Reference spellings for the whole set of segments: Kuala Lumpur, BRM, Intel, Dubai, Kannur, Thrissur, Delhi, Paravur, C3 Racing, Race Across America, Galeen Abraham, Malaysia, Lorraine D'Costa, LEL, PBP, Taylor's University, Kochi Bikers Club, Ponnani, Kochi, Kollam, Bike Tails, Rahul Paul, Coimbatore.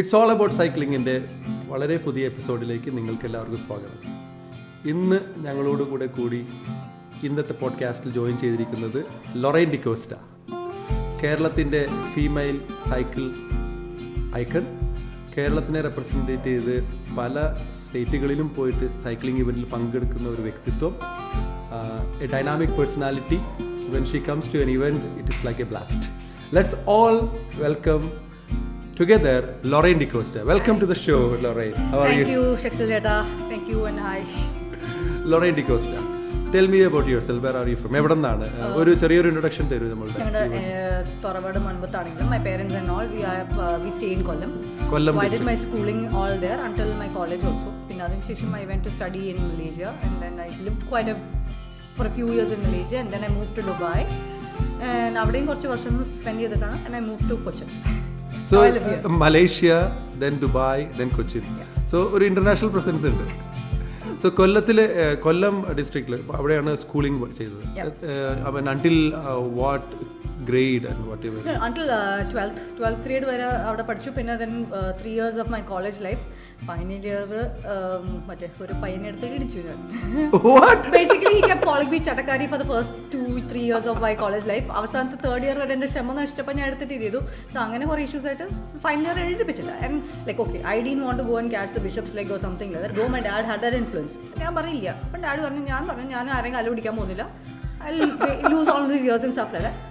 It's all about സൈക്ലിങ്ങിൻ്റെ വളരെ പുതിയ എപ്പിസോഡിലേക്ക് നിങ്ങൾക്കെല്ലാവർക്കും സ്വാഗതം. ഇന്ന് ഞങ്ങളോടുകൂടെ കൂടി ഇന്നത്തെ പോഡ്കാസ്റ്റിൽ ജോയിൻ ചെയ്തിരിക്കുന്നത് ലൊറൈൻ ഡിക്കോസ്റ്റ, കേരളത്തിൻ്റെ ഫീമെയിൽ സൈക്കിൾ ഐക്കൺ. കേരളത്തിനെ റെപ്രസെൻറ്റേറ്റ് ചെയ്ത് പല സ്റ്റേറ്റുകളിലും പോയിട്ട് സൈക്ലിംഗ് ഇവൻറ്റിൽ പങ്കെടുക്കുന്ന ഒരു വ്യക്തിത്വം, a dynamic personality. When she comes to an event it is like a blast. Let's all welcome together Lorraine D'Costa. Welcome to the show, Lorraine. How are you? Thank you, Shakshil Data. Thank you and hi. Lorraine D'Costa, tell me about yourself. Where are you from? Evadanana oru cheriya introduction theru nammude. Thoravadu Manbathanengilum my parents and all we stay in Kollam. I did my schooling all there until my college also. Then I went to study in Malaysia and then I lived for a few years in Malaysia and then I moved to Dubai and avadeyum korchu varsham spend cheyidathana and I moved to Kochi. So Malaysia, then Dubai, then Kochi. So ഒരു international presence ഉണ്ട്. So Kollam ഡിസ്ട്രിക്റ്റില് അവിടെയാണ് schooling ചെയ്തത്. Until what grade and whatever? Until 12th grade വരെ അവിടെ പഠിച്ചു. പിന്നെ then 3 years of my college life. Final year മറ്റേ ഒരു പയ്യനെടുത്ത് ഇടിച്ചു ഞാൻ. Basically he kept calling me chatakari for the first 2-3 years of my college life. അവസാനത്തെ third year വരെ എൻ്റെ ക്ഷമ നഷ്ടപ്പെട്ടപ്പോൾ ഞാൻ എടുത്തിട്ട് ചെയ്തു. സോ അങ്ങനെ കുറേ ഇഷ്യൂസ് ആയിട്ട് ഫൈനൽ ഇയർ എഴുതിപ്പിച്ചില്ല. And like okay I didn't want to go and catch the bishops like or something like that. Though my dad had that influence. ഞാൻ പറഞ്ഞില്ല. അപ്പം ഡാഡ് പറഞ്ഞു ഞാൻ ആരെയും കാല് പിടിക്കാൻ പോകുന്നില്ല. I lose all these years and stuff like that.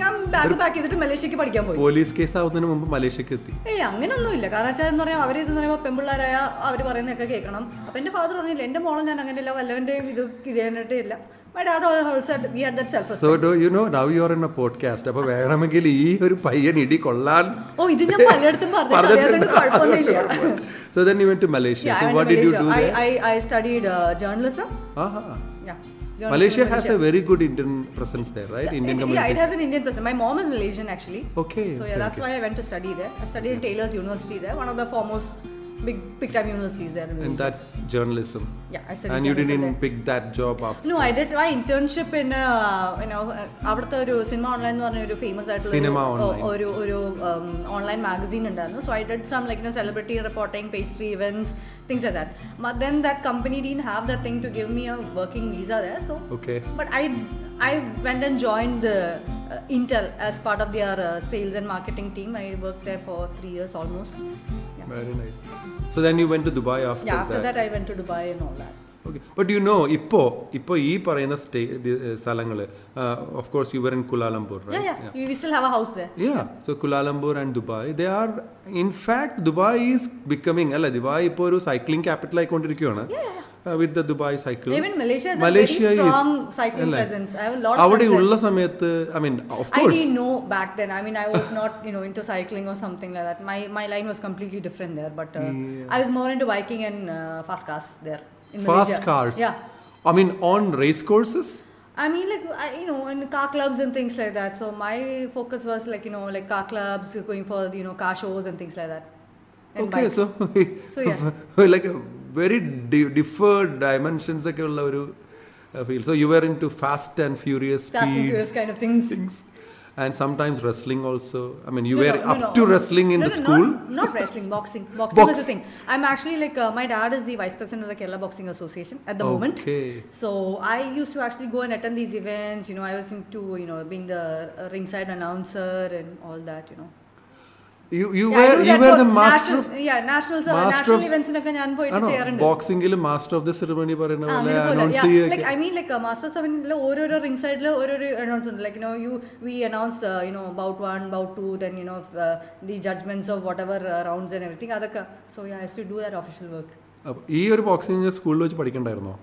ഞാൻ ബാക്ക് ചെയ്തിട്ട് മലേഷ്യക്ക് പഠിക്കാൻ പോയി. പോലീസ് കേസ് ആവുന്നതിന് മുമ്പ് മലേഷ്യക്ക് എത്തി. അങ്ങനെയൊന്നും ഇല്ല. കാരണം വെച്ചാൽ എന്ന് പറയാം അവരെന്ന് പറയുമ്പോൾ പെൺപിള്ളേരായ അവർ പറയുന്നതൊക്കെ കേൾക്കണം. അപ്പം എൻ്റെ ഫാദർ പറഞ്ഞില്ല എൻ്റെ മോളെ ഞാൻ അങ്ങനെയല്ല വല്ലവൻ്റെയും ഇത് ചെയ്തിട്ടേ ഇല്ല. My dad also we had that self-respect. So do you know now you are in a podcast. അപ്പോൾ വേണമെങ്കിൽ ഈ ഒരു പയ്യൻ ഇടി കൊള്ളാൻ. ഓ ഇത് ഞാൻ പലയിടത്തും പറഞ്ഞിട്ടുണ്ട്. കുഴപ്പമൊന്നുമില്ല. So then you went to Malaysia. So what did you do there? I studied journalism. Aha. Yeah. Malaysia has a very good Indian presence there, right? Indian community. Yeah, it has an Indian presence. My mom is Malaysian actually. Okay. So yeah, okay, that's okay. Why I went to study there. I studied in Taylor's University there, one of the foremost big time universities there in Malaysia. And that's journalism. Yeah, I studied. And you didn't there. Pick that job up? No, I did my internship in avartha oru cinema online nu parna oru famous aayittulla cinema online oru online magazine undarnu. So I did some like celebrity reporting, pastry events, things like that. But then that company didn't have that thing to give me a working visa there, so okay. But I went and joined the Intel as part of their sales and marketing team. I worked there for 3 years almost. Very nice. So then you went to Dubai after that? Yeah, after that I went to Dubai and all that. Okay. But you know, ipo ee parayna salangalu, of course you were in Kuala Lumpur, right? Yeah. We still have a house there. Yeah. So Kuala Lumpur and Dubai, they are in fact Dubai is becoming Dubai ipo oru cycling capital aayikondirikkuana. Yeah. With the Dubai cycle. Even Malaysia has a very strong cycling presence. I have a lot of friends. Avade ulla samayathu, I mean, of course. I didn't know back then. I mean, I was not, into cycling or something like that. My line was completely different there. But I was more into biking and fast cars there in Malaysia. Fast cars? Yeah. I mean, on race courses? I mean, like, in car clubs and things like that. So, my focus was like, like car clubs, going for, car shows and things like that. And okay, bikes. So yeah. Like a very different dimensions ഒക്കെ ഉള്ള ഒരു feel. So you were into Fast and Furious kind of things and sometimes wrestling also. I mean you were up to wrestling in the school? Not wrestling, boxing was the thing. I'm actually like my dad is the vice president of the Kerala Boxing Association at the moment. So I used to actually go and attend these events. I was into being the ringside announcer and all that. You were the master of national events nokka njan poite cheyarundu. Boxing il master of the ceremony parayna vale announce yeah. Like I mean like master of the oro ring side la oro announce undu like we announce bout 1 bout 2 then the judgments of whatever rounds and everything adakka. So yeah, I used to do that official work. Ee oru boxing school lo vechu padikandarno?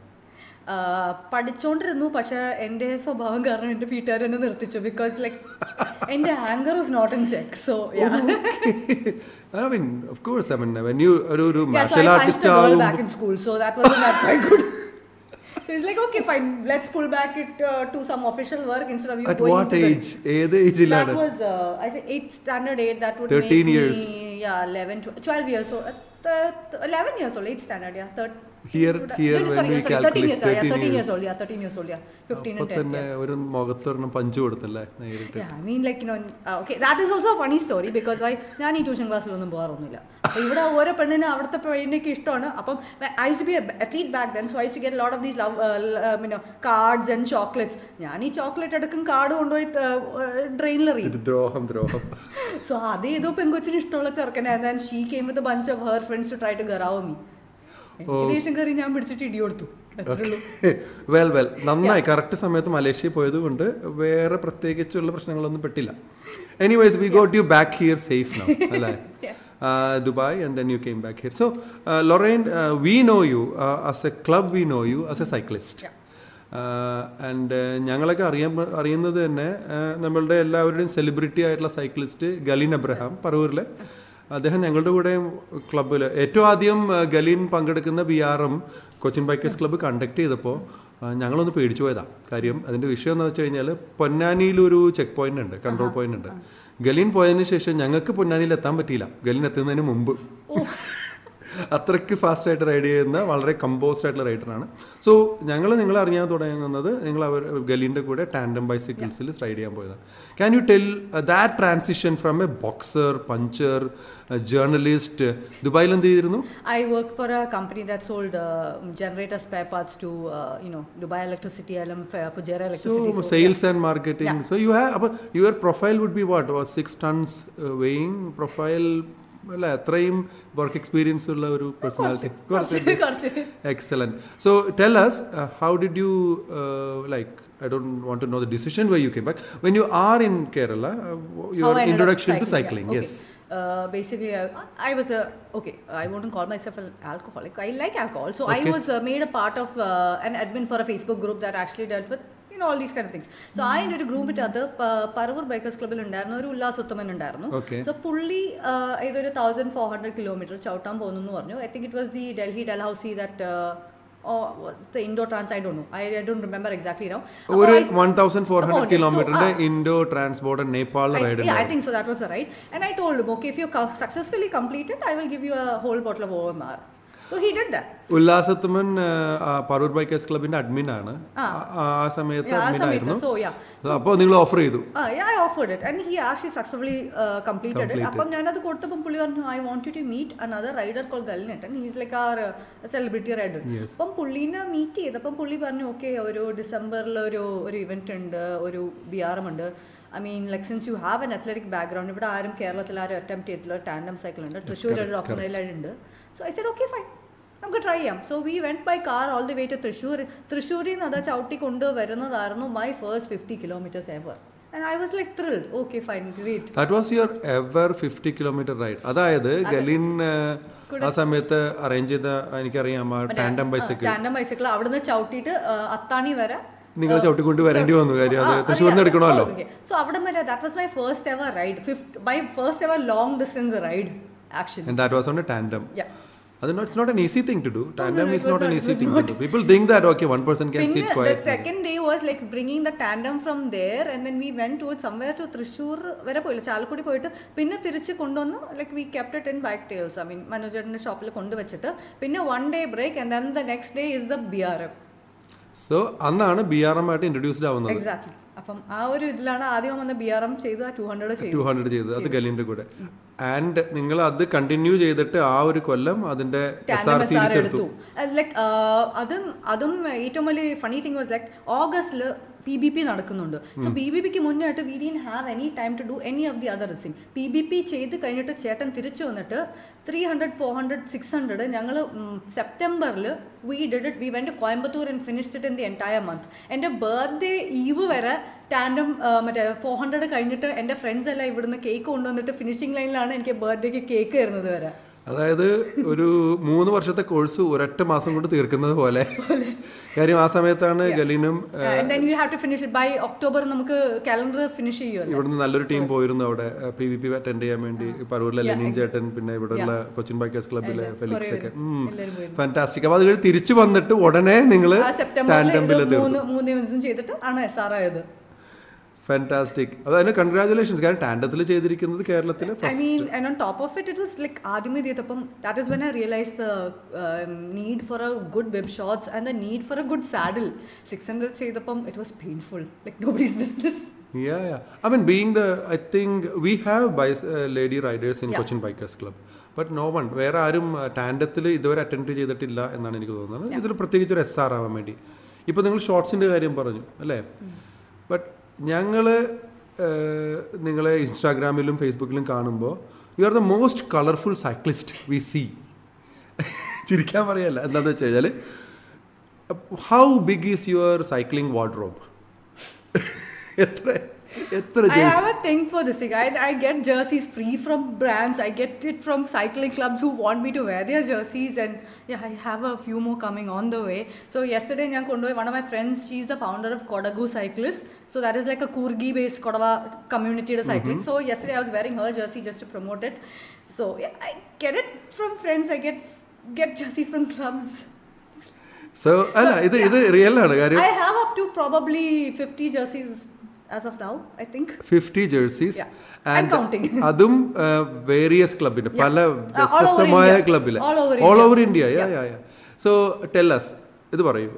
പഠിച്ചോണ്ടിരുന്നു. പക്ഷെ എൻ്റെ സ്വഭാവം കാരണം എൻ്റെ വീട്ടുകാരെന്നെ നിർത്തിച്ചു. Because like എൻ്റെ anchor was not in check. So I mean, of course, I mean, when you ഒരു martial artist back in school, so that was not my good. So it's like, okay, fine, let's pull back it to some official work instead of you at going what to age age that was I think 8th standard 8 that would 13 make years. Me yeah 11 12 years so 11 years old 8th standard yeah 13 ഞാൻ ഈ tuition ക്ലാസ്സിലൊന്നും പോകാറൊന്നുമില്ല. ഇവിടെ ഓരോ പെണ്ണിനും അവിടുത്തെ പെണ്ണിനൊക്കെ ഇഷ്ടമാണ്. അപ്പം I used to be athlete back then, so I used to get a lot of these love cards and chocolates. ഞാൻ ഈ ചോക്ലേറ്റ് എടുക്കും കാർഡ് കൊണ്ടുപോയി ട്രെയിനിൽ എറിയും. സോ അത് ഏതോ പെൺകൊച്ചിന് ഇഷ്ടമുള്ള ചെറുക്കനായിരുന്നു. And she came with a bunch of her friends to try to gherao me. നന്നായി കറക്റ്റ് സമയത്ത് മലേഷ്യ പോയത് കൊണ്ട് വേറെ പ്രത്യേകിച്ചുള്ള പ്രശ്നങ്ങളൊന്നും പെട്ടില്ല. Anyways we got you back here safe now, അല്ലേ? Dubai and then you came back here. So Lorraine, we know you as a club, we know you as a cyclist. And ഞങ്ങളൊക്കെ അറിയുന്നത് തന്നെ നമ്മളുടെ എല്ലാവരുടെയും സെലിബ്രിറ്റി ആയിട്ടുള്ള cyclist ഗലീൻ Abraham പറവൂരിലെ. അദ്ദേഹം ഞങ്ങളുടെ കൂടെ ക്ലബ്ബിൽ ഏറ്റവും ആദ്യം ഗലീൻ പങ്കെടുക്കുന്ന BRM Cochin bikers club conduct ചെയ്തപ്പോൾ ഞങ്ങളൊന്ന് പേടിച്ചു പോയതാണ്. കാര്യം അതിൻ്റെ വിഷയം എന്ന് വെച്ച് കഴിഞ്ഞാൽ പൊന്നാനിയിലൊരു ചെക്ക് പോയിൻ്റ് ഉണ്ട്, കൺട്രോൾ പോയിൻ്റ് ഉണ്ട്. ഗലീൻ പോയതിന് ശേഷം ഞങ്ങൾക്ക് പൊന്നാനിയിൽ എത്താൻ പറ്റിയില്ല, ഗലീൻ എത്തുന്നതിന് മുമ്പ്. അത്രയ്ക്ക് ഫാസ്റ്റായിട്ട് റൈഡ് ചെയ്യുന്ന വളരെ കമ്പോസ്ഡ് ആയിട്ടുള്ള റൈഡറാണ്. സോ ഞങ്ങളെ അറിയാൻ തുടങ്ങുന്നത് അവർ ഗലീൻ്റെ കൂടെ ടാൻഡം ബൈസൈക്കിൾസിൽ റൈഡ് ചെയ്യാൻ പോയതാണ്. Can you tell that transition from a boxer, puncher, journalist? ദുബായിൽ എന്ത് ചെയ്തിരുന്നു? I work for a company that sold generator spare parts to Dubai electricity and Fujairah electricity, sales and marketing. So you have your profile would be what was 6 tons weighing profile. അത്രയും work experience ഉള്ള ഒരു personality. Excellent. So tell us, how did you like, I don't want to know the decision where you came back when you are in Kerala, your introduction to cycling? Yeah. Okay. Yes, basically I was a I wouldn't call myself an alcoholic, I like alcohol, so I was made a part of an admin for a Facebook group that actually dealt with all these kind of things. So I ended a group at the Paravur Bikers Club il undarnu oru ullasothaman undarnu. So pulli idu 1400 km chautan ponu nu parnu. I think it was the Delhi Dalhousie that or was the indoor trans, I don't know, I don't remember exactly now. Oru 1400 km inde indoor trans border Nepal ride. Yeah, I think so, that was the ride. And I told him, okay, if you successfully complete it, I will give you a whole bottle of OMR. So he did that. ഉല്ലാസത്തമൻ Paroor bikers ക്ലബിന്റെ admin ആണ് ആ സമയത്ത്, admin ആയിരുന്നു. അപ്പോൾ നിങ്ങൾ offer ചെയ്തു? I offered it and he actually successfully completed it. അപ്പോൾ ഞാൻ അത് കൊടുത്തപ്പോൾ പുള്ളി പറഞ്ഞു, I want you to meet another rider called Galeen and he is like our celebrity rider. അപ്പോൾ പുള്ളിനെ മീറ്റ് ചെയ്തപ്പോൾ പുള്ളി പറഞ്ഞു, okay, ഒരു ഡിസംബറിൽ ഒരു ഇവന്റ് ഉണ്ട്, ഒരു BRM ഉണ്ട്. I mean, like, since you have an athletic background, ഇവിടെ ആരും കേരളത്തിൽ ആരും അറ്റംപ്റ്റ് ചെയ്തിട്ടുള്ള ടാൻഡം സൈക്കിൾ ഉണ്ട്, തൃശ്ശൂർ ഒരു ഡോക്ടർ ഉണ്ട്. So I said, okay, fine, നമുക്ക് ട്രൈ ചെയ്യാം. So we went by car all the way to Thrissur. തൃശ്ശൂരിൽ നിന്ന് അത് ചവിട്ടി കൊണ്ടുവരുന്നതായിരുന്നു my first 50 kilometers ever. And I was like thrilled. Okay, fine, great. That was your ever 50 kilometer ride. അതായത് ഗലീൻ ആ സമയത്ത് അറേഞ്ച് ചെയ്ത, എനിക്കറിയാം, ടാൻഡം ബൈസൈക്കിൾ അവിടുന്ന് ചവിട്ടിയിട്ട് അത്താണി വരെ നിങ്ങൾ ചവിട്ടിക്കൊണ്ട് വരേണ്ടി വന്നു. കാര്യം അത് തൃശ്ശൂരിൽ നിന്ന് എടുക്കണമല്ലോ. സോ അവിടെ വരെ that was my first ever ride, my first ever long distance ride actually. And that was on a tandem. Yeah. It's not an easy thing to do. Tandem is not an easy thing to do. People think that, okay, one person can sit quietly. The second day was like bringing the tandem from there and then we went towards somewhere to Thrissur. Vera poilla Chalakudi poyittu pinne tirichu kondonu, like we kept it in Bike Tails. I mean, Manojar's shop il kondu vechittu pinne one day break and then the next day is the BRM. So annana BRM ആയിട്ട് introduced ആവുന്നത്. Exactly. അപ്പം ആ ഒരു ഇതിലാണ് ആദ്യം വന്ന BRM ചെയ്തു, ആ 200 ചെയ്തു, അത് ഗലീൻ്റെ കൂടെ. ആൻഡ് നിങ്ങൾ അത് കണ്ടിന്യൂ ചെയ്തിട്ട് ആ ഒരു കൊല്ലം അതിന്റെ SR സീരീസ് എടുത്തു. ലൈക്ക് അതും ഏറ്റവും വലിയ ഫണി തിങ് വാസ് ലൈക്ക് ഓഗസ്റ്റിൽ PBP നടക്കുന്നുണ്ട്. സോ PBPക്ക് മുന്നായിട്ട് we didn't have any time to do any of the other racing. PBP ചെയ്ത് കഴിഞ്ഞിട്ട് ചേട്ടൻ തിരിച്ചു വന്നിട്ട് 300, 400, 600 ഞങ്ങൾ സെപ്റ്റംബറിൽ we did it. We went Coimbatore and finished it in the entire month. എൻ്റെ ബർത്ത്ഡേ ഈവ് വരെ ടാൻഡം മറ്റേ 400 കഴിഞ്ഞിട്ട് എൻ്റെ ഫ്രണ്ട്സ് എല്ലാം ഇവിടുന്ന് കേക്ക് കൊണ്ടുവന്നിട്ട് ഫിനിഷിംഗ് ലൈനിലാണ് എനിക്ക് ബർത്ത്ഡേക്ക് കേക്ക് തരുന്നത് വരെ. അതായത് ഒരു 3 വർഷത്തെ കോഴ്സ് ഒരൊറ്റ മാസം കൊണ്ട് തീർക്കുന്നത് പോലെ. കാര്യം ആ സമയത്താണ് ഗലീനും ഇവിടുന്ന് നല്ലൊരു ടീം പോയിരുന്നു അവിടെ PBP അറ്റൻഡ് ചെയ്യാൻ വേണ്ടി. പറവൂരിലെ ലെനിൻ ചേട്ടൻ, പിന്നെ ഇവിടെയുള്ള കൊച്ചിൻ ബൈക്കേഴ്സ് ക്ലബ്ബിലെ ഫെലിക്സ് ഒക്കെ. ഫാന്റാസ്റ്റിക്. അപ്പൊ അത് തിരിച്ചു വന്നിട്ട് ഉടനെ നിങ്ങൾ ടാൻഡമിൽ ഫാന്റാസ്റ്റിക്. അതിന് കൺഗ്രാജുലേഷൻസ്. കാരണം ടാൻഡത്തിൽ ചെയ്തിരിക്കുന്നത് കേരളത്തിലെ first. I mean and on top of it it was like ആദ്യമേ ചെയ്തപ്പം that is when I realise the need for a good bib shorts and the need for a good saddle. 600 ചെയ്തപ്പം it was painful like nobody's business. Yeah, yeah. I mean, being the, I think we have lady riders in Kochi Bikers Club, but no one, where ആരും ടാൻഡത്തിൽ ഇതുവരെ attend ചെയ്തിട്ടില്ല എന്നാണ് എനിക്ക് തോന്നുന്നത്. ഇതിൽ പ്രത്യേകിച്ച് ഒരു SR ആവാൻ വേണ്ടി. ഇപ്പോൾ നിങ്ങൾ ഷോർട്സിൻ്റെ കാര്യം പറഞ്ഞു അല്ലേ, ബട്ട് ഞങ്ങൾ നിങ്ങളെ ഇൻസ്റ്റാഗ്രാമിലും ഫേസ്ബുക്കിലും കാണുമ്പോൾ you are the most colourful cyclist we see. ചിരിക്കാൻ പറയല്ല. എന്താണെന്ന് വെച്ച് കഴിഞ്ഞാൽ how big is your cycling wardrobe? I have a thing for this thing. I get jerseys free from brands. I get it from cycling clubs who want me to wear their jerseys, and yeah, I have a few more coming on the way. So yesterday I kondu one of my friends, she is the founder of Kodagu Cyclists. So that is like a Kurgi based Kodava community to cycling. So yesterday I was wearing her jersey just to promote it. So yeah, I get it from friends. I get jerseys from clubs. So ala it real ana karyam. I have up to probably 50 jerseys as of now, I think 50 jerseys, yeah. And I'm counting adum various club in pala vasthastamaya club il all over India. Yeah, yeah, yeah. So tell us, idu parayu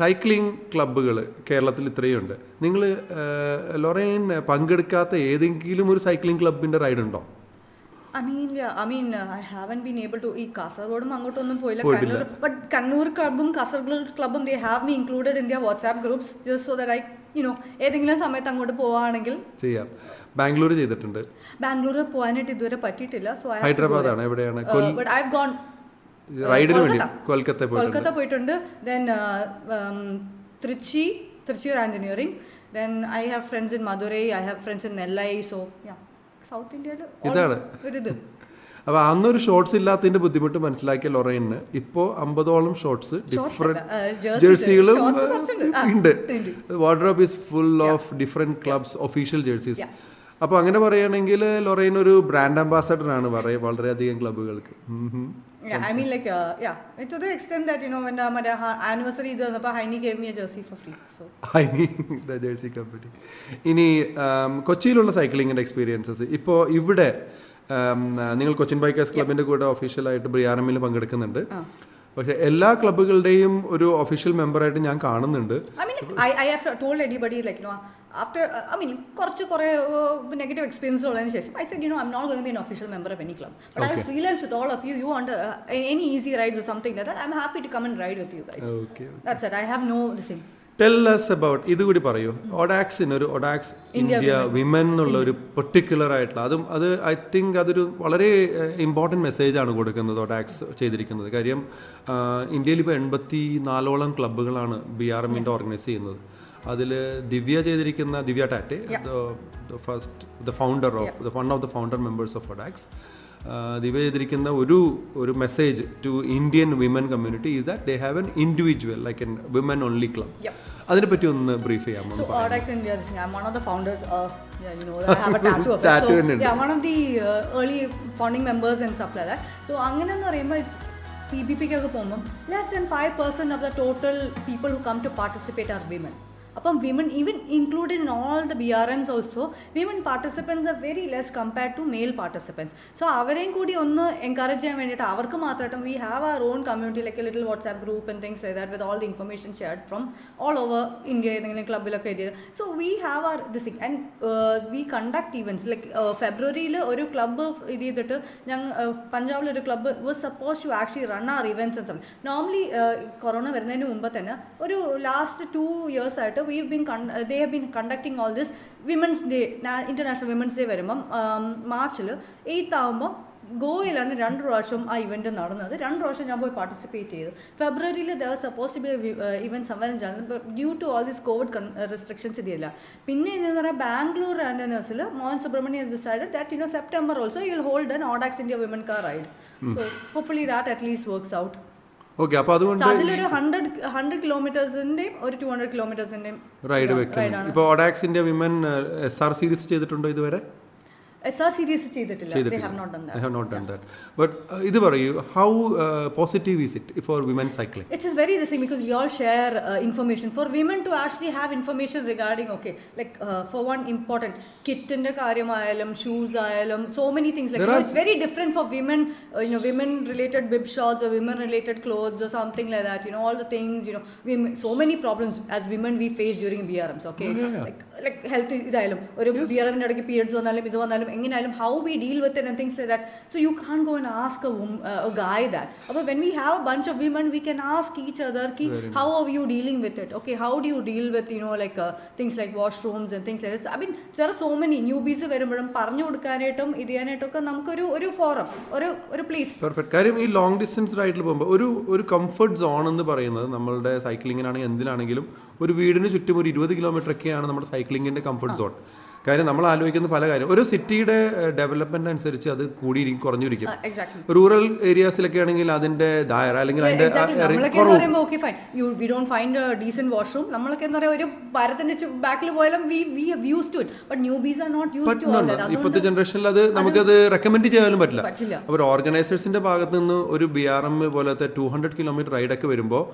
cycling clubകൾ കേരളത്തിൽ ഇത്രയുണ്ട്. നിങ്ങൾ Lorraine പങ്കെടുക്കാത്ത ഏതെങ്കിലും ഒരു cycling ക്ലബിന്റെ ride ഉണ്ടോ? I mean, I haven't been able to. Kasaragod angottonum poyilla, Kannur, but Kannur clubum Kasaragod clubum, they have me included in their WhatsApp groups just so that I, you know, ഏതെങ്കിലും സമയത്ത് അങ്ങോട്ട് പോവാണെങ്കിൽ ചെയ്യാം. ബാംഗ്ലൂർ ചെയ്തിട്ടുണ്ട്. ബാംഗ്ലൂർ പോവാനായിട്ട് ഇതുവരെ പറ്റിയിട്ടില്ല. സോ ഹൈദരാബാദ് ആണ് എവിടെയാണ് ബട്ട് ഐ ഹാവ് ഗോൺ റൈഡിന് വേണ്ടി കൊൽക്കത്ത പോയിട്ടുണ്ട്. Then Thrissur engineering. Then I have friends in Madurai, I have friends in Nellai. So yeah, south ഇന്ത്യയിൽ ഇതാണ് ഒരിത്. അപ്പൊ അന്നൊരു ഷോർട്സ് ഇല്ലാത്തതിന്റെ ബുദ്ധിമുട്ട് മനസ്സിലാക്കിയ ലൊറൈന് ഇപ്പോ 50ഓളം ഷോർട്സ് ഡിഫറെന്റ് ജേഴ്സികളും ഉണ്ട്. Wardrobe is full of different clubs official jerseys. അപ്പൊ അങ്ങനെ പറയുകയാണെങ്കിൽ ലൊറൈൻ ഒരു ബ്രാൻഡ് അംബാസഡർ ആണ് വളരെയധികം ക്ലബുകൾക്ക്. Yeah, I mean like yeah, to the extent that you know when my anniversary is up, Haini gave me a jersey for free. So Haini the jersey company. ഇനി കൊച്ചിയിലുള്ള സൈക്ലിംഗിന്റെ experiences ഇപ്പോ ഇവിടെ നിങ്ങൾ Cochin bikers ക്ലബിന്റെ കൂടെ official ആയിട്ട് BRM ൽ പങ്കെടുക്കുന്നുണ്ട്. പക്ഷെ എല്ലാ ക്ലബുകളുടെയും ഒരു ഒഫീഷ്യൽ മെമ്പറായിട്ട് ഞാൻ കാണുന്നുണ്ട്. I have told anybody like you know after I mean കുറേ നെഗറ്റീവ് എക്സ്പീരിയൻസ് ഉള്ളതിന് ശേഷം I said you know I'm not going to be an official member of any club but I'll freelance with all of you. You want any easy rides or something like that, I'm happy to come and ride with you guys. Okay. That's it. I have no thing. Tell us about ഇത് കൂടി പറയൂ. ഓഡാക്സിന് ഒരു Audax India women എന്നുള്ള ഒരു particular ആയിട്ടുള്ള അതും അത് I think അതൊരു വളരെ ഇമ്പോർട്ടൻറ്റ് മെസ്സേജാണ് കൊടുക്കുന്നത് ഓഡാക്സ് ചെയ്തിരിക്കുന്നത്. കാര്യം ഇന്ത്യയിൽ ഇപ്പോൾ 84 ക്ലബ്ബുകളാണ് BRM ഓർഗനൈസ് ചെയ്യുന്നത്. അതിൽ ദിവ്യ ചെയ്തിരിക്കുന്ന Divya Tate one of the founder members of Audax Divya ചെയ്തിരിക്കുന്ന ഒരു message to Indian women community is that they have an individual like an women only club. അതിനെപ്പറ്റി ഒന്ന് ബ്രീഫ് ചെയ്യാമോ? അങ്ങനെയെന്ന് പറയുമ്പോൾ PBPക്കൊക്കെ പോകുമ്പോൾ less than 5% of the total people who come to participate are women. അപ്പം women even included in all the BRMs also women participants are very less compared to male participants. So അവരെയും കൂടി ഒന്ന് encourage ചെയ്യാൻ വേണ്ടിയിട്ട് അവർക്ക് മാത്രമായിട്ടും we have our own community like little WhatsApp group and things like that with all the information shared from all over India ഏതെങ്കിലും ക്ലബ്ബിലൊക്കെ എഴുതിയത്. So we have our this and we conduct events like ഫെബ്രുവരിയിൽ ഒരു club ഇത് ചെയ്തിട്ട് ഞങ്ങൾ പഞ്ചാബിലൊരു club was suppose to actually run our events and something. Normally corona വരുന്നതിന് മുമ്പ് തന്നെ ഒരു ലാസ്റ്റ് 2 years ആയിട്ട് they have been conducting all this women's day international women's day വരുമ്പോൾ മാർച്ചിൽ 8th ആകുമ്പോൾ ഗോവയിലാണ് 2 പ്രാവശ്യം ആ ഇവൻറ്റ് നടന്നത്. 2 പ്രാവശ്യം ഞാൻ പോയി പാർട്ടിസിപ്പേറ്റ് ചെയ്തു. ഫെബ്രുവരിയിൽ ദർ സപ്പോസ് ബി ഇവൻറ്റ് സംവരം ചെയ്യുന്നത് due to all these covid restrictions ഇതില്ല. പിന്നെ എന്ന് പറഞ്ഞാൽ ബാംഗ്ലൂർ ആൻഡേഴ്സിൽ Mohan Subramaniam has decided that you know September also you will hold an Audax India women car ride. So hopefully that at least works out. അതിലൊരു 100 കിലോമീറ്റേഴ്സിന്റെയും ഒരു 200 കിലോമീറ്റേഴ്സിന്റെയും ride വെക്കും. ഇപ്പോൾ ഓഡാക്സിന്റെ വിമൻ SR സീരീസ് ചെയ്തിട്ടുണ്ടോ ഇതുവരെ? But ഇത് പറയൂ, how positive is it for women's cycling? It is very the same because we all share information. For women to actually have information regarding, okay, like for one important കിറ്റിന്റെ കാര്യമായാലും shoes ആയാലും so many things like it's very different for women, you know, women related bib shots or women related clothes or something like that, you know, all the things, you know, women, so many problems as women we face during BRMs, okay, like health ഇതായാലും ഒരു BRMന്റെ ഇടയ്ക്ക് periods വന്നാലും ഇത് വന്നാലും എങ്ങനെയായാലും how we deal with it and things like that. So you can't go and ask a guy that. But when we have a bunch of women, we can ask each other ki, how are you dealing with it? Okay, how do you deal with, you know, like things like washrooms and things like that. So, I mean, there are so many newbies വരുമ്പോഴും പറഞ്ഞു കൊടുക്കാനായിട്ടും ഇത് ചെയ്യാനായിട്ടൊക്കെ നമുക്കൊരു forum ഒരു place perfect. കാര്യം ഈ long distance റൈഡിൽ പോകുമ്പോൾ ഒരു comfort zone എന്ന് പറയുന്നത് നമ്മളുടെ സൈക്ലിങ്ങിനാണെങ്കിൽ എന്തിനാണെങ്കിലും ഒരു വീടിന് ചുറ്റും ഒരു 20 കിലോമീറ്റർ ഒക്കെയാണ് നമ്മുടെ സൈക്ലിങ്ങിൻ്റെ കംഫർട്ട് സോൺ. കാര്യം നമ്മൾ ആലോചിക്കുന്ന പല കാര്യം ഒരു സിറ്റിയുടെ ഡെവലപ്മെന്റ് അനുസരിച്ച് അത് കൂടിയിരിക്കും കുറഞ്ഞിരിക്കും. റൂറൽ ഏരിയാസിലൊക്കെ ആണെങ്കിൽ അതിന്റെ ധാര അല്ലെങ്കിൽ ഇപ്പോഴത്തെ ജനറേഷനിൽ അത് നമുക്കത് റെക്കമെൻഡ് ചെയ്യാനും പറ്റില്ല. അപ്പോൾ ഓർഗനൈസേഴ്സിന്റെ ഭാഗത്ത് നിന്ന് ഒരു BRM പോലത്തെ 200 കിലോമീറ്റർ റൈഡൊക്കെ വരുമ്പോൾ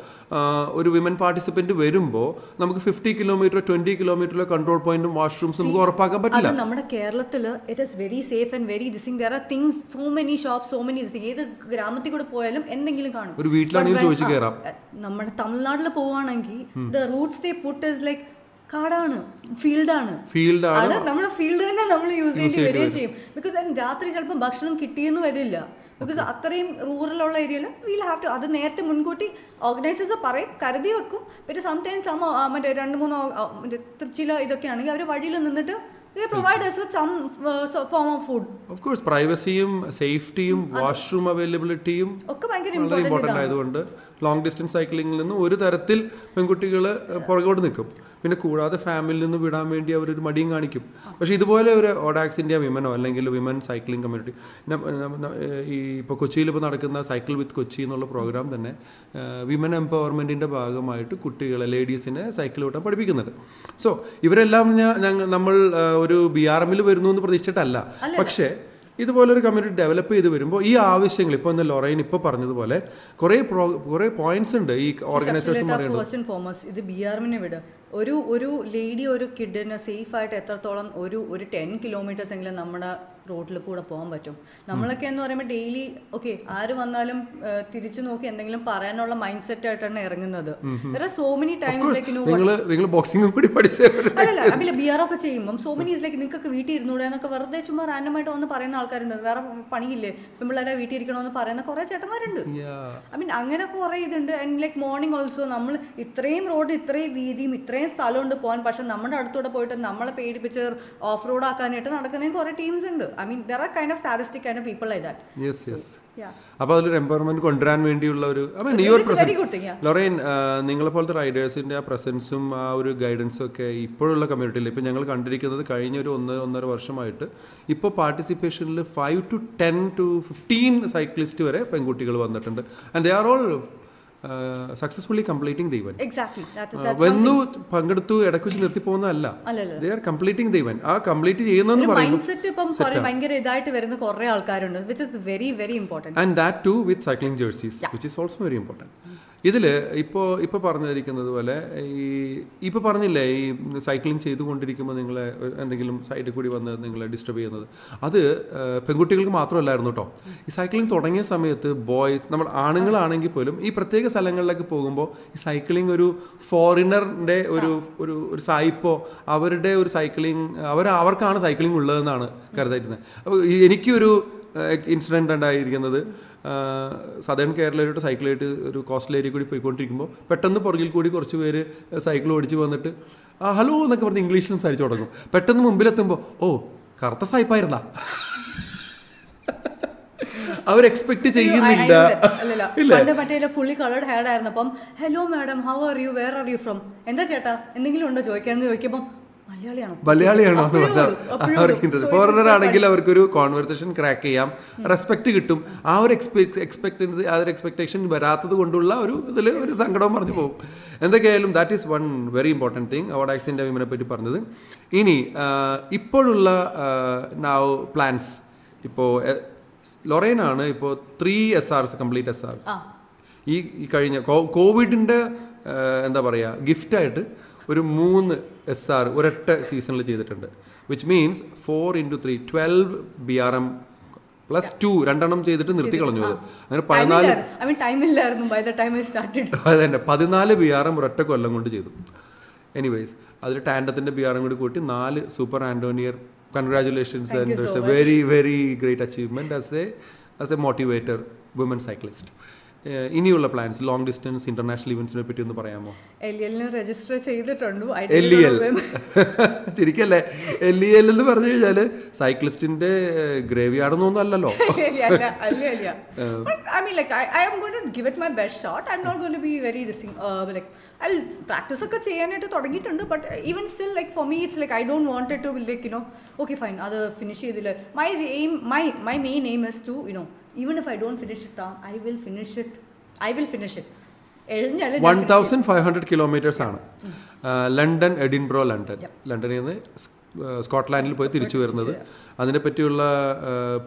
ഒരു വിമൻ പാർട്ടിസിപ്പന്റ് വരുമ്പോൾ നമുക്ക് 50 കിലോമീറ്റർ 20 കിലോമീറ്ററിലെ കൺട്രോൾ പോയിന്റും വാഷ്റൂംസും നമ്മുടെ കേരളത്തില് it is very safe and very this thing. There are things so many shops so many ഏത് ഗ്രാമത്തിൽ കൂടെ പോയാലും എന്തെങ്കിലും കാണും. നമ്മുടെ തമിഴ്നാട്ടിൽ പോവാണെങ്കിൽ the routes they put is like കാടാണ് ഫീൽഡാണ് നമ്മുടെ ഫീൽഡ് തന്നെ നമ്മൾ യൂസ് ചെയ്യേണ്ടി വരികയും ചെയ്യും. ബിക്കോസ് രാത്രി ചിലപ്പോൾ ഭക്ഷണം കിട്ടിയെന്ന് വരില്ല. ബിക്കോസ് അത്രയും റൂറലുള്ള ഏരിയയിൽ വീൽ ഹാവ് ടു അത് നേരത്തെ മുൻകൂട്ടി ഓർഗനൈസേഴ്സ് പറയും കരുതി വെക്കും. പിന്നെ സംടൈംസ് മറ്റേ 2-3 മറ്റേ തൃച്ചില ഇതൊക്കെ ആണെങ്കിൽ അവർ വഴിയിൽ നിന്നിട്ട് they provide us with some form of food. Of course, privacy-um, safety-um, washroom availability-um ഒക്കെ ഭയങ്കര ഇമ്പോർട്ടൻ്റ് ആയതുകൊണ്ട് ലോങ് ഡിസ്റ്റൻസ് സൈക്ലിങ്ങിൽ നിന്ന് ഒരു തരത്തിൽ പെൺകുട്ടികൾ പുറകോട്ട് നിൽക്കും. പിന്നെ കൂടാതെ ഫാമിലിയിൽ നിന്ന് വിടാൻ വേണ്ടി അവരൊരു മടിയും കാണിക്കും. പക്ഷേ ഇതുപോലെ ഒരു ഓഡാക്സ് ഇന്ത്യ വിമനോ അല്ലെങ്കിൽ വിമൻ സൈക്ലിംഗ് കമ്മ്യൂണിറ്റി ഈ ഇപ്പോൾ കൊച്ചിയിൽ ഇപ്പോൾ നടക്കുന്ന സൈക്കിൾ വിത്ത് കൊച്ചി എന്നുള്ള പ്രോഗ്രാം തന്നെ വിമൻ എംപവർമെൻറ്റിൻ്റെ ഭാഗമായിട്ട് കുട്ടികളെ ലേഡീസിനെ സൈക്കിൾ വിട്ടാൻ പഠിപ്പിക്കുന്നുണ്ട്. സോ ഇവരെല്ലാം നമ്മൾ ഒരു BRM വരുന്നു എന്ന് പ്രതീക്ഷിച്ചിട്ടല്ല, പക്ഷേ ഇതുപോലൊരു കമ്മ്യൂണിറ്റി ഡെവലപ്പ് ചെയ്ത് വരുമ്പോൾ ഈ ആവശ്യങ്ങൾ ഇപ്പോൾ ഇന്ന് ലൊറൈൻ ഇപ്പോൾ പറഞ്ഞതുപോലെ കുറേ പോയിന്റ്സ് ഉണ്ട് ഈ ഓർഗനൈസേഴ്സ് പറയുന്നത്. ഫസ്റ്റ് ആൻഡ് ഫോർമോസ്റ്റ് ഇത് BRMനെ വിട്. ഒരു ലേഡി ഒരു കിഡിന് സേഫായിട്ട് എത്രത്തോളം ഒരു 10 കിലോമീറ്റേഴ്സ് എങ്കിലും നമ്മുടെ റോഡിൽ കൂടെ പോകാൻ പറ്റും. നമ്മളൊക്കെ എന്ന് പറയുമ്പോൾ ഡെയിലി ഓക്കെ ആര് വന്നാലും തിരിച്ചു നോക്കി എന്തെങ്കിലും പറയാനുള്ള മൈൻഡ് സെറ്റ് ആയിട്ടാണ് ഇറങ്ങുന്നത്. സോ മെനി ടൈമിൽ BRM ഒക്കെ ചെയ്യുമ്പോൾ സോ മെനി ലൈക്ക് നിങ്ങൾക്ക് വീട്ടിൽ ഇരുന്നൂടെ എന്നൊക്കെ വെറുതെ ചുമ്മാ റാൻഡമായിട്ട് വന്ന് പറയുന്ന ആൾക്കാരുണ്ട്. വേറെ പണിയില്ലേ പിള്ളേരെ വീട്ടിൽ ഇരിക്കണമെന്ന് പറയുന്ന കുറെ ചേട്ടന്മാരുണ്ട്. ഐ മീൻ അങ്ങനെ കുറെ ഇതുണ്ട്. ആൻഡ് ലൈക്ക് മോർണിംഗ് ഓൾസോ നമ്മൾ ഇത്രയും റോഡ് ഇത്രയും വീതിയും ഇത്രയും സ്ഥലമുണ്ട് പോകാൻ, പക്ഷെ നമ്മുടെ അടുത്തൂടെ പോയിട്ട് നമ്മളെ പേടിപ്പിച്ച് ഓഫ് റോഡ് ആക്കാനായിട്ട് നടക്കുന്ന കുറെ ടീംസ് ഉണ്ട്. I mean, there are sadistic people like that. Yes, yes. അപ്പോൾ അതിലൊരു എംപവർമെന്റ് കൊണ്ടുവരാൻ വേണ്ടിയുള്ള ഒരു ലൊറൈൻ നിങ്ങളെ പോലത്തെ റൈഡേഴ്സിന്റെ ആ പ്രസൻസും ആ ഒരു ഗൈഡൻസും ഒക്കെ ഇപ്പോഴുള്ള കമ്മ്യൂണിറ്റിയിൽ ഇപ്പം ഞങ്ങൾ കണ്ടിരിക്കുന്നത് കഴിഞ്ഞ ഒരു 1-1.5 വർഷമായിട്ട് ഇപ്പോൾ പാർട്ടിസിപ്പേഷനിൽ 5 to 10 to 15 സൈക്ലിസ്റ്റ് വരെ പെൺകുട്ടികൾ വന്നിട്ടുണ്ട്. And they are all successfully completing the event. Exactly. That's vennu pangaduthu edakkuchi nirthi povana alla. They are completing the event. Complete cheyyunnu ennu parayum. Mindset ippam bhayangara idaayittu varuna korre aalkarundu which is very very important. And that too with cycling jerseys, yeah, which is also very important. ഇതിൽ ഇപ്പോൾ പറഞ്ഞിരിക്കുന്നത് പോലെ ഇപ്പോൾ പറഞ്ഞില്ലേ ഈ cycling ചെയ്തുകൊണ്ടിരിക്കുമ്പോൾ നിങ്ങളെ എന്തെങ്കിലും സൈഡിൽ കൂടി വന്ന് നിങ്ങളെ ഡിസ്റ്റർബ് ചെയ്യുന്നത് അത് പെൺകുട്ടികൾക്ക് മാത്രമല്ലായിരുന്നു കേട്ടോ. ഈ സൈക്ലിംഗ് തുടങ്ങിയ സമയത്ത് ബോയ്സ് നമ്മൾ ആണുങ്ങളാണെങ്കിൽ പോലും ഈ പ്രത്യേക സ്ഥലങ്ങളിലേക്ക് പോകുമ്പോൾ ഈ സൈക്ലിംഗ് ഒരു ഫോറിനറിൻ്റെ ഒരു ഒരു ഒരു സായിപ്പോ അവരുടെ ഒരു സൈക്ലിംഗ് അവർക്കാണ് സൈക്ലിംഗ് ഉള്ളതെന്നാണ് കരുതായിരുന്നത്. അപ്പോൾ എനിക്കൊരു ഇൻസിഡൻ്റ് ഉണ്ടായിരിക്കുന്നത് സദേൺ കേരളയിലോട്ട് സൈക്കിളായിട്ട് ഒരു കോസ്റ്റൽ ഏരിയ കൂടി പോയിക്കൊണ്ടിരിക്കുമ്പോൾ പെട്ടെന്ന് പുറകിൽ കൂടി കുറച്ച് പേര് സൈക്കിൾ ഓടിച്ച് വന്നിട്ട് ഹലോ എന്നൊക്കെ പറഞ്ഞ് ഇംഗ്ലീഷ് സംസാരിച്ച് തുടങ്ങും. പെട്ടെന്ന് മുമ്പിലെത്തുമ്പോൾ ഓ കറുത്ത സായിപ്പായിരുന്നാ അവർ എക്സ്പെക്ട് ചെയ്യുന്നില്ല. Hello madam how are you where are you from എന്താ ചേട്ടാ എന്തെങ്കിലും ഉണ്ടോ ചോദിക്കാമെന്ന് ചോദിക്കുമ്പോൾ മലയാളിയാണോ എന്ന് പറഞ്ഞാൽ അവർക്ക് ഇൻട്രസ്റ്റ്. ഫോറിനർ ആണെങ്കിൽ അവർക്കൊരു കോൺവെർസേഷൻ ക്രാക്ക് ചെയ്യാം, റെസ്പെക്ട് കിട്ടും. ആ ഒരു എക്സ്പെക്റ്റൻസി, ആ ഒരു എക്സ്പെക്ടേഷൻ വരാത്തത് കൊണ്ടുള്ള ഒരു ഇതിൽ ഒരു സങ്കടവും പറഞ്ഞു പോകും. എന്തൊക്കെയായാലും that is one very important thing Audax India വിമനെ പറ്റി പറഞ്ഞത്. ഇനി ഇപ്പോഴുള്ള നാവ് പ്ലാൻസ്, ഇപ്പോൾ ലൊറൈനാണ് ഇപ്പോൾ 3 SRs കംപ്ലീറ്റ് SRs ഈ കഴിഞ്ഞ കോവിഡിൻ്റെ എന്താ പറയുക ഗിഫ്റ്റായിട്ട് ഒരു 3 SR ഒരൊറ്റ സീസണിൽ ചെയ്തിട്ടുണ്ട്. വിച്ച് മീൻസ് 4 × 3 12 BRM പ്ലസ് 2 രണ്ടെണ്ണം ചെയ്തിട്ട് നിർത്തി കളഞ്ഞു. അങ്ങനെ 14 BRM ഒരൊറ്റ കൊല്ലം കൊണ്ട് ചെയ്തു. എനിവേസ് അതിൽ ടാൻഡത്തിൻ്റെ BRM കൂടി കൂട്ടി 4 super randonneur. Congratulations, and it's a very, very great achievement as a motivator, women cyclist. ഇനിയുള്ള പ്ലാൻസ് ലോങ് ഡിസ്റ്റൻസ് ഇന്റർനാഷണൽ ഇവന്റ്സിനെ പറ്റി ഒന്ന് പറയാമോ? LEL രജിസ്റ്റർ ചെയ്തിട്ടുണ്ട്. ശരിക്കല്ലേ LEL എന്ന് പറഞ്ഞു കഴിഞ്ഞാൽ സൈക്ലിസ്റ്റിന്റെ ഗ്രേവ് യാർഡ് എന്നൊന്നും അല്ലല്ലോ. I mean, like, I am going to give it my best shot. I'm not going to be very this thing. Like, I'll practice ഒക്കെ ചെയ്യാനായിട്ട് തുടങ്ങിയിട്ടുണ്ട്. But even still, like, for me, it's like I don't want it to be like, you know, okay, fine, അത് finish ചെയ്തില്ല. My main aim is to, you know, even if I don't finish it down, I will finish it. 1500 kilometers ആണ് London Edinburgh London. ലണ്ടനിൽ നിന്ന് സ്കോട്ട്ലാൻഡിൽ പോയി തിരിച്ചു വരുന്നത്. അതിനെ പറ്റിയുള്ള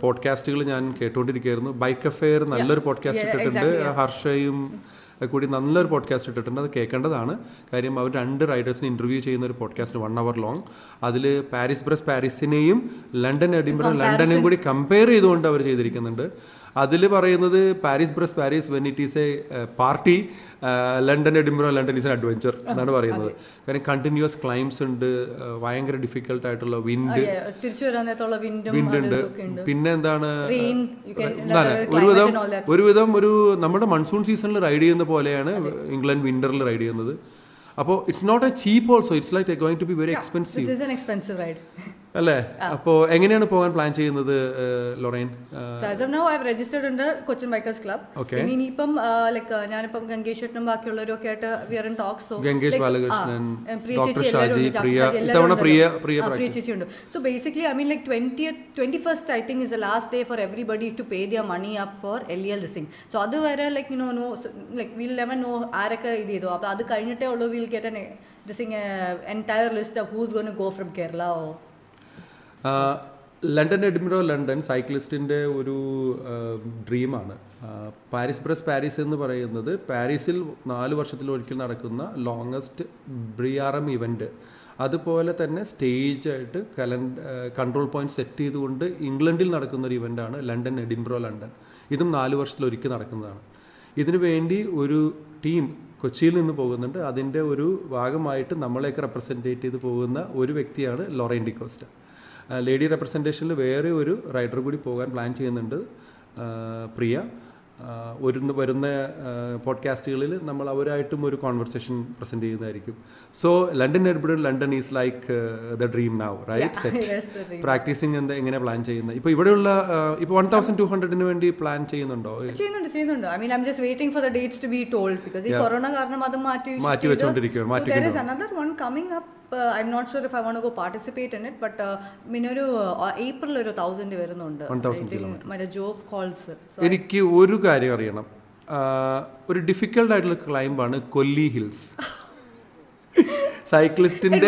പോഡ്കാസ്റ്റുകൾ ഞാൻ കേട്ടുകൊണ്ടിരിക്കുകയായിരുന്നു. ബൈക്ക് അഫെയർ നല്ലൊരു പോഡ്കാസ്റ്റ് ഇട്ടിട്ടുണ്ട്, ഹർഷയും കൂടി നല്ലൊരു പോഡ്കാസ്റ്റ് ഇട്ടിട്ടുണ്ട്, അത് കേൾക്കേണ്ടതാണ്. കാര്യം അവർ 2 റൈഡേഴ്സിനെ ഇൻ്റർവ്യൂ ചെയ്യുന്ന ഒരു പോഡ്കാസ്റ്റ് 1 hour ലോങ്. അതിൽ പാരീസ് ബ്രസ് പാരീസിനെയും ലണ്ടൻ എഡിൻബ്രോ ലണ്ടനെയും കൂടി കമ്പയർ ചെയ്തുകൊണ്ട് അവർ ചെയ്തിരിക്കുന്നുണ്ട്. അതിൽ പറയുന്നത് Paris Brest Paris when it is a party, London Edinburgh London is an adventure എന്നാണ് പറയുന്നത്. കാര്യം കണ്ടിന്യൂസ് ക്ലൈംസ് ഉണ്ട്, ഭയങ്കര ഡിഫിക്കൽട്ടായിട്ടുള്ള വിൻഡ് ഉണ്ട്. പിന്നെ എന്താണ് ഒരുവിധം ഒരു നമ്മുടെ മൺസൂൺ സീസണിൽ റൈഡ് ചെയ്യുന്ന പോലെയാണ് ഇംഗ്ലണ്ട് വിന്ററിൽ റൈഡ് ചെയ്യുന്നത്. അപ്പോൾ it's not a cheap also, it's like going to be very expensive ride അല്ലേ? അപ്പോൾ എങ്ങനെയാണ് പോകാൻ പ്ലാൻ ചെയ്യുന്നത് Lorraine? So as of now I have registered under Cochin bikers club. പിന്നെ ഇനിയിപ്പം ലൈക്ക് ഞാനിപ്പം ഗംഗേഷനും ബാക്കിയുള്ളവരും ഒക്കെ ആയിട്ട് we are in talks. So Gangesh Balakrishnan, doctor Shaji, Priya, ഇത്തവണ പ്രിയ ചേച്ചിയുണ്ട്. So basically I mean like 21st I think is the last day for everybody to pay their money up for LEL this thing. So അതുവരെ like you know no like will eleven know ആരൊക്കെ ഇത് ചെയ്തോ. അപ്പോൾ അത് കഴിഞ്ഞിട്ടേ ഉള്ളൂ will get an this thing entire list of who's going to go from Kerala. Oh London Edinburgh London സൈക്ലിസ്റ്റിൻ്റെ ഒരു ഡ്രീമാണ്. പാരീസ് ബ്രസ് പാരീസ് എന്ന് പറയുന്നത് പാരീസിൽ 4 വർഷത്തിലൊരിക്കൽ നടക്കുന്ന ലോങ്ങസ്റ്റ് BRM ഇവൻ്റ്. അതുപോലെ തന്നെ സ്റ്റേജായിട്ട് കൺട്രോൾ പോയിന്റ് സെറ്റ് ചെയ്തുകൊണ്ട് ഇംഗ്ലണ്ടിൽ നടക്കുന്നൊരു ഇവൻ്റാണ് ലണ്ടൻ എഡിൻബ്രോ ലണ്ടൻ. ഇതും 4 വർഷത്തിലൊരിക്കൽ നടക്കുന്നതാണ്. ഇതിനു വേണ്ടി ഒരു ടീം കൊച്ചിയിൽ നിന്ന് പോകുന്നുണ്ട്. അതിൻ്റെ ഒരു ഭാഗമായിട്ട് നമ്മളെയൊക്കെ റെപ്രസെൻറ്റേറ്റ് ചെയ്ത് പോകുന്ന ഒരു വ്യക്തിയാണ് ലൊറൈൻ ഡിക്കോസ്റ്റ. ലേഡി റെപ്രസെൻറ്റേഷനിൽ വേറെ ഒരു റൈഡർ കൂടി പോകാൻ പ്ലാൻ ചെയ്യുന്നുണ്ട്, പ്രിയ. വരുന്ന പോഡ്കാസ്റ്റുകളിൽ നമ്മൾ അവരായിട്ടും ഒരു കോൺവെർസേഷൻ പ്രസൻറ്റ് ചെയ്യുന്നതായിരിക്കും. So London Edinburgh London is like the dream now right set. Practising എന്താ എങ്ങനെ പ്ലാൻ ചെയ്യുന്നത്? ഇപ്പോൾ ഇവിടെയുള്ള ഇപ്പോൾ 1200 വേണ്ടി പ്ലാൻ ചെയ്യുന്നുണ്ടോ? ചെയ്യുന്നുണ്ട്. I mean I am just waiting for the dates to be told because ഈ കൊറോണ കാരണം അത് മാറ്റി വെച്ചുകൊണ്ടിരിക്കുകയാണ്. മാറ്റി there is another one coming up. I'm not sure if I want to go participate in it, but minoru April oru 1000 വരുന്നുണ്ട്. 1000 kilometers my job calls. So എനിക്ക് ഒരു കാര്യം അറിയണം. ഒരു ഡിഫിക്കൽട്ട് ആയിട്ടുള്ള ക്ലൈംബ് ആണ് കൊല്ലി ഹിൽസ് സൈക്ലിസ്റ്റിന്റെ.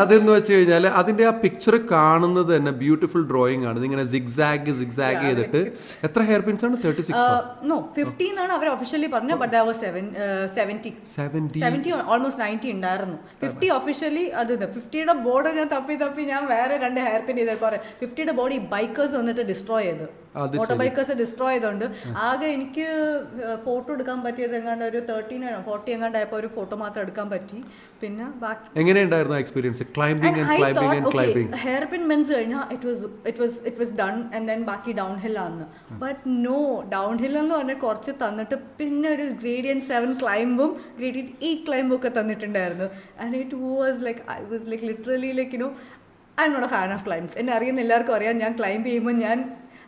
അതെന്ന് വെച്ച് കഴിഞ്ഞാൽ അതിന്റെ ആ പിക്ചർ കാണുന്നത് തന്നെ ബ്യൂട്ടിഫുൾ ഡ്രോയിങ് ആണ്. ഇങ്ങനെ സിഗ്സാഗ് ചെയ്തിട്ട് എത്ര ഹെയർ പിൻസ് ആണ്? 36 നോ 15 ആണ് അവർ ഒഫീഷ്യലി പറഞ്ഞു. ബട്ട് ദേർ വാസ് 70 ഓൾമോസ്റ്റ് 90 ഉണ്ടായിരുന്നു. 50 ഒഫീഷ്യലി അത് 50യുടെ ബോർഡ് ഞാൻ തപ്പി ഞാൻ വേറെ 2 ഹെയർ പിൻ ചെയ്തപ്പോൾ 50യുടെ ബോർഡ് ഈ ബൈക്കേഴ്സ് വന്നിട്ട് ഡിസ്ട്രോയ് ചെയ്തു. മോട്ടോർ ബൈക്കേഴ്സ് ഡിസ്ട്രോയ് ചെയ്തുകൊണ്ട് ആകെ എനിക്ക് ഫോട്ടോ എടുക്കാൻ പറ്റിയത് എങ്ങാണ്ട് ഒരു 13 or 40 എങ്ങാണ്ടായപ്പോൾ ഒരു ഫോട്ടോ മാത്രം എടുക്കാൻ പറ്റി. പിന്നെ എങ്ങനെയുണ്ടായിരുന്നു experience? Climbing and climbing and climbing hairpin bends കഴിഞ്ഞാൽ it was done and then ബാക്കി ഡൗൺ ഹിൽ ആണ്. ബട്ട് നോ, ഡൗൺ ഹിൽ എന്ന് പറഞ്ഞാൽ കുറച്ച് തന്നിട്ട് പിന്നെ ഒരു ഗ്രേഡിയൻറ്റ് 7 ക്ലൈംബും ഗ്രേഡിയൻറ്റ് 8 ക്ലൈംബും ഒക്കെ തന്നിട്ടുണ്ടായിരുന്നു. And it was like I was like literally like you know I am not a fan of climbs. എന്നെ അറിയുന്ന എല്ലാവർക്കും അറിയാം ഞാൻ ക്ലൈംബ് ചെയ്യുമ്പോൾ ഞാൻ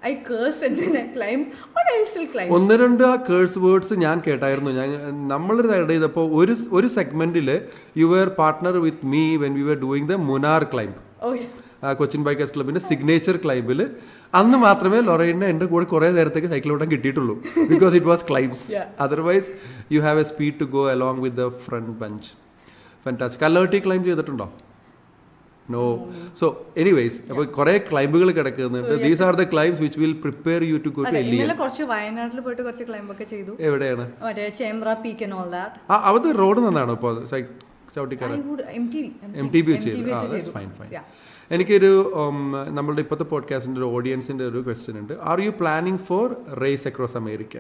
I curse and then I climb, but I still climb. ഒന്ന് രണ്ട് ആ കേഴ്സ് വേർഡ്സ് ഞാൻ കേട്ടായിരുന്നു. ഞാൻ നമ്മളൊരു റൈഡ് ചെയ്തപ്പോൾ ഒരു സെഗ്മെന്റിൽ you were partner with me when we were doing the Munnar climb, Cochin bikers ക്ലബിന്റെ സിഗ്നേച്ചർ ക്ലൈംബിൽ. അന്ന് മാത്രമേ ലൊറൈനെ എൻ്റെ കൂടെ കുറേ നേരത്തേക്ക് സൈക്കിൾ ഓടാൻ കിട്ടിയിട്ടുള്ളൂ, because it was climbs. Otherwise you have a speed to go along with the front bunch. Fantastic. അലേർട്ടി ക്ലൈംബ് ചെയ്തിട്ടുണ്ടോ? No. So anyways, അപ്പോൾ കുറേ ക്ലൈംബുകൾ കിടക്കുന്നുണ്ട്. These are the climbs which will prepare you to go to LEL. ഇന്നലെ കുറച്ച് വയനാട്ടിൽ പോയിട്ട് കുറച്ച് ക്ലൈംബ് ഒക്കെ ചെയ്തു. എവിടെയാണ്? മറ്റേ Chembra peak and all that. ആ അവിടെ റോഡ് നന്നാണോ? അപ്പോൾ ചൗട്ടിക്കാരൻ MTB ചെയ്തു. Fine, fine. എനിക്കൊരു നമ്മളുടെ ഇപ്പോഴത്തെ പോഡ്കാസ്റ്റിൻ്റെ ഒരു ഓഡിയൻസിൻ്റെ ഒരു ക്വസ്റ്റ്യൻ ഉണ്ട്. Are you planning for race across America?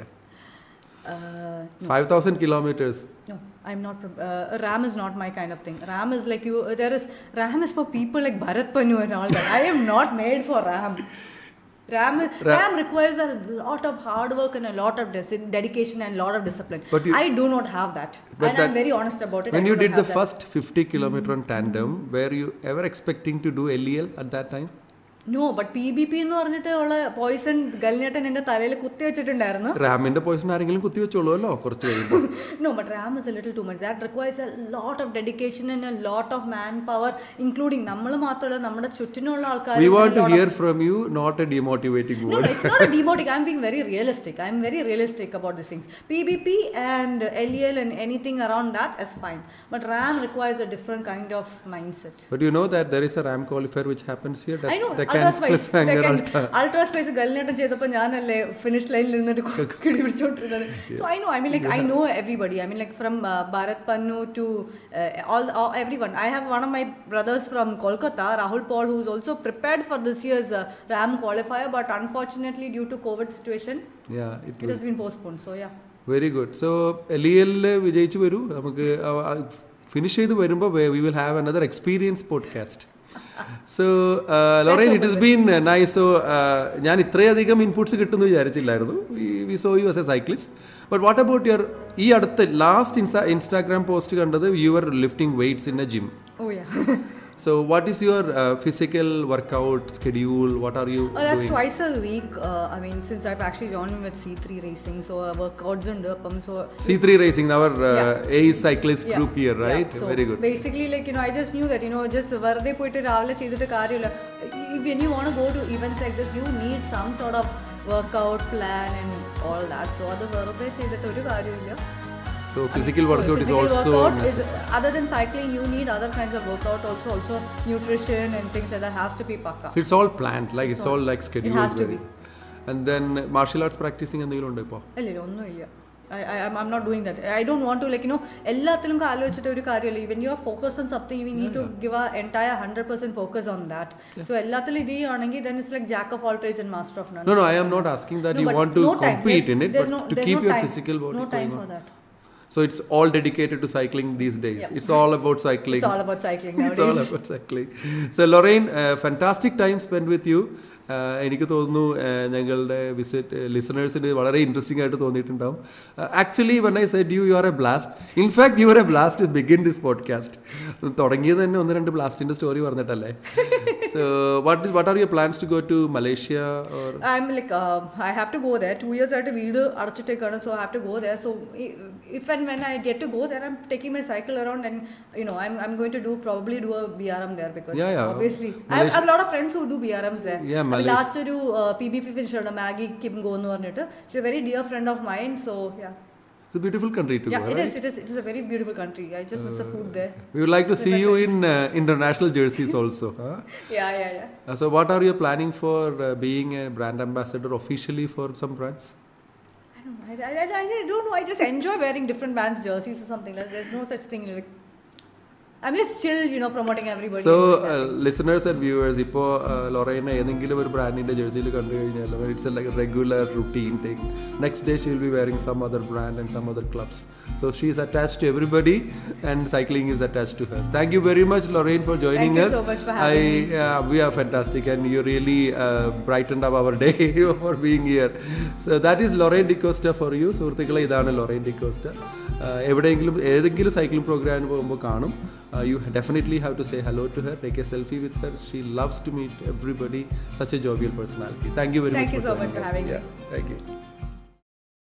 5,000 kilometers. No, I'm not. Ram is not my kind of thing. Ram is like you. Ram is for people like Bharat Pannu and all that. I am not made for Ram. Ram requires a lot of hard work and a lot of dedication and a lot of discipline. I do not have that. And I'm very honest about it. When you did the first 50 kilometer on tandem, were you ever expecting to do LEL at that time? No, but PBP എന്ന് പറഞ്ഞിട്ട് ഉള്ള Poisson ഗലിനേട്ടൻ എന്റെ തലയിൽ കുത്തി വെച്ചിട്ടുണ്ടായിരുന്നു. റാമിന്റെ Poisson ആരെങ്കിലും കുത്തി വെച്ചോളൂല്ലോ കുറച്ച് കഴിയുമ്പോൾ. No, but Ram is a little too much. That requires a lot of dedication and a lot of manpower, including നമ്മൾ മാത്രമല്ല നമ്മുടെ ചുറ്റിനുള്ള ആൾക്കാർ. We want to hear from you, not a demotivating word. No, it's not a demotivating. I'm being very realistic. I'm very realistic about these things. PBP and LEL and anything around that is fine. But Ram requires a different kind of mindset. But you know that there is a Ram qualifier which happens here. I know. Ultra spice ഗലിനേട്ടം ചെയ്തപ്പോൾ ഞാനല്ലേ finish ലൈനിൽ നിന്നിട്ട് കിടി പിടിച്ചോണ്ടിരുന്നത്. So I know, I know everybody. I mean like from Bharat Pannu to everyone. I have one of my brothers from Kolkata, Rahul Paul, who is also prepared for this years RAAM qualifier, but unfortunately due to covid situation it has been postponed. So yeah, very good. So LEL വിജയിച്ചു വരൂ, നമുക്ക് finish ചെയ്ത് വരുമ്പോൾ we will have another experience podcast. So, Lorraine, it has been nice. So, ഞാൻ ഇത്രയധികം inputs കിട്ടുമെന്ന് വിചാരിച്ചില്ലായിരുന്നു. We saw you as a cyclist. But what about your, ഈ അടുത്ത ലാസ്റ്റ് Instagram പോസ്റ്റ് കണ്ടത് you were lifting weights in a gym. Oh yeah. So, what is your physical workout schedule? What are you doing? That's twice a week. I mean, since I've actually joined with C3 Racing, so workouts and so C3 Racing, our ace cyclist group here, right? So very good. Basically, like, you know, I just knew that, you know, just varade poyittu ravale cheyiditte karyilla. When you want to go to events like this, you need some sort of workout plan and all that. So adu varade cheyiditte oru karyilla. So physical workout is also necessary. Other than cycling, you need other kinds of workout also nutrition and things like that has to be pakka. So it's all planned, like it's all like scheduled. It has to be. And then martial arts practicing endeyilo undo ipo? Illa, onnu illa. I'm not doing that. I don't want to, like, you know, ellathilum kaalochitte oru karyalla. When you are focused on something, we need to give our entire 100% focus on that. So ellathil idhi aanengi then it's like jack of all trades and master of none. No, I am not asking that. You want to compete in it, but to keep your physical body. No time for that. So it's all dedicated to cycling these days. Yep. It's all about cycling. It's all about cycling nowadays. It's all about cycling. So Lorraine, fantastic time spent with you. എനിക്ക് തോന്നുന്നു ഞങ്ങളുടെ visit ലിസണേഴ്സിന് വളരെ interesting ആയിട്ട് തോന്നിയിട്ടുണ്ടാവും. Actually when I said you are a blast, in fact you are a blast to begin this podcast. തുടങ്ങിയത് തന്നെ ഒന്ന് രണ്ട് ബ്ലാസ്റ്റിൻ്റെ സ്റ്റോറി പറഞ്ഞിട്ടല്ലേ. So what are your plans to go to Malaysia? Or I'm like, I have to go there. 2 years ആയിട്ട് വീട് അടച്ചിട്ടേക്കാണ്. So I have to go there. So if and when I get to go there, I'm taking my cycle around and, you know, I'm going to probably do a BRM there because obviously I have a lot of friends who do BRMs there. Yeah, last ഒരു PBP finisher ആണ് Maggie Kim Go എന്ന് പറഞ്ഞിട്ട്. She very dear friend of mine. So yeah, it's a beautiful country to go, right? It is a very beautiful country. I just miss the food there. We would like to see you in international jerseys also. Huh? Yeah. So what are you planning for being a brand ambassador officially for some brands? I don't know. I just enjoy wearing different brands jerseys or something like that. There's no such thing like I'm just chill, you know, promoting everybody. So, listeners and viewers, ipo Lorraine edengilum or brandinte jersey il kandu kiyala, it's like a regular routine thing. Next day she will be wearing some other brand and some other clubs. So she is attached to everybody and cycling is attached to her. Thank you very much, Lorraine, for joining us. Thank you so much for having me. We are fantastic and you really brightened up our day for being here. So that is Lorraine D'Costa for you. സുഹൃത്തുക്കളെ, ഇതാണ് Lorraine D'Costa. എവിടെയെങ്കിലും ഏതെങ്കിലും cycling പ്രോഗ്രാമിന് പോകുമ്പോൾ കാണും. You definitely have to say hello to her, take a selfie with her. She loves to meet everybody. Such a jovial personality. Thank you very much. Thank you so much for having me. Yeah, thank you.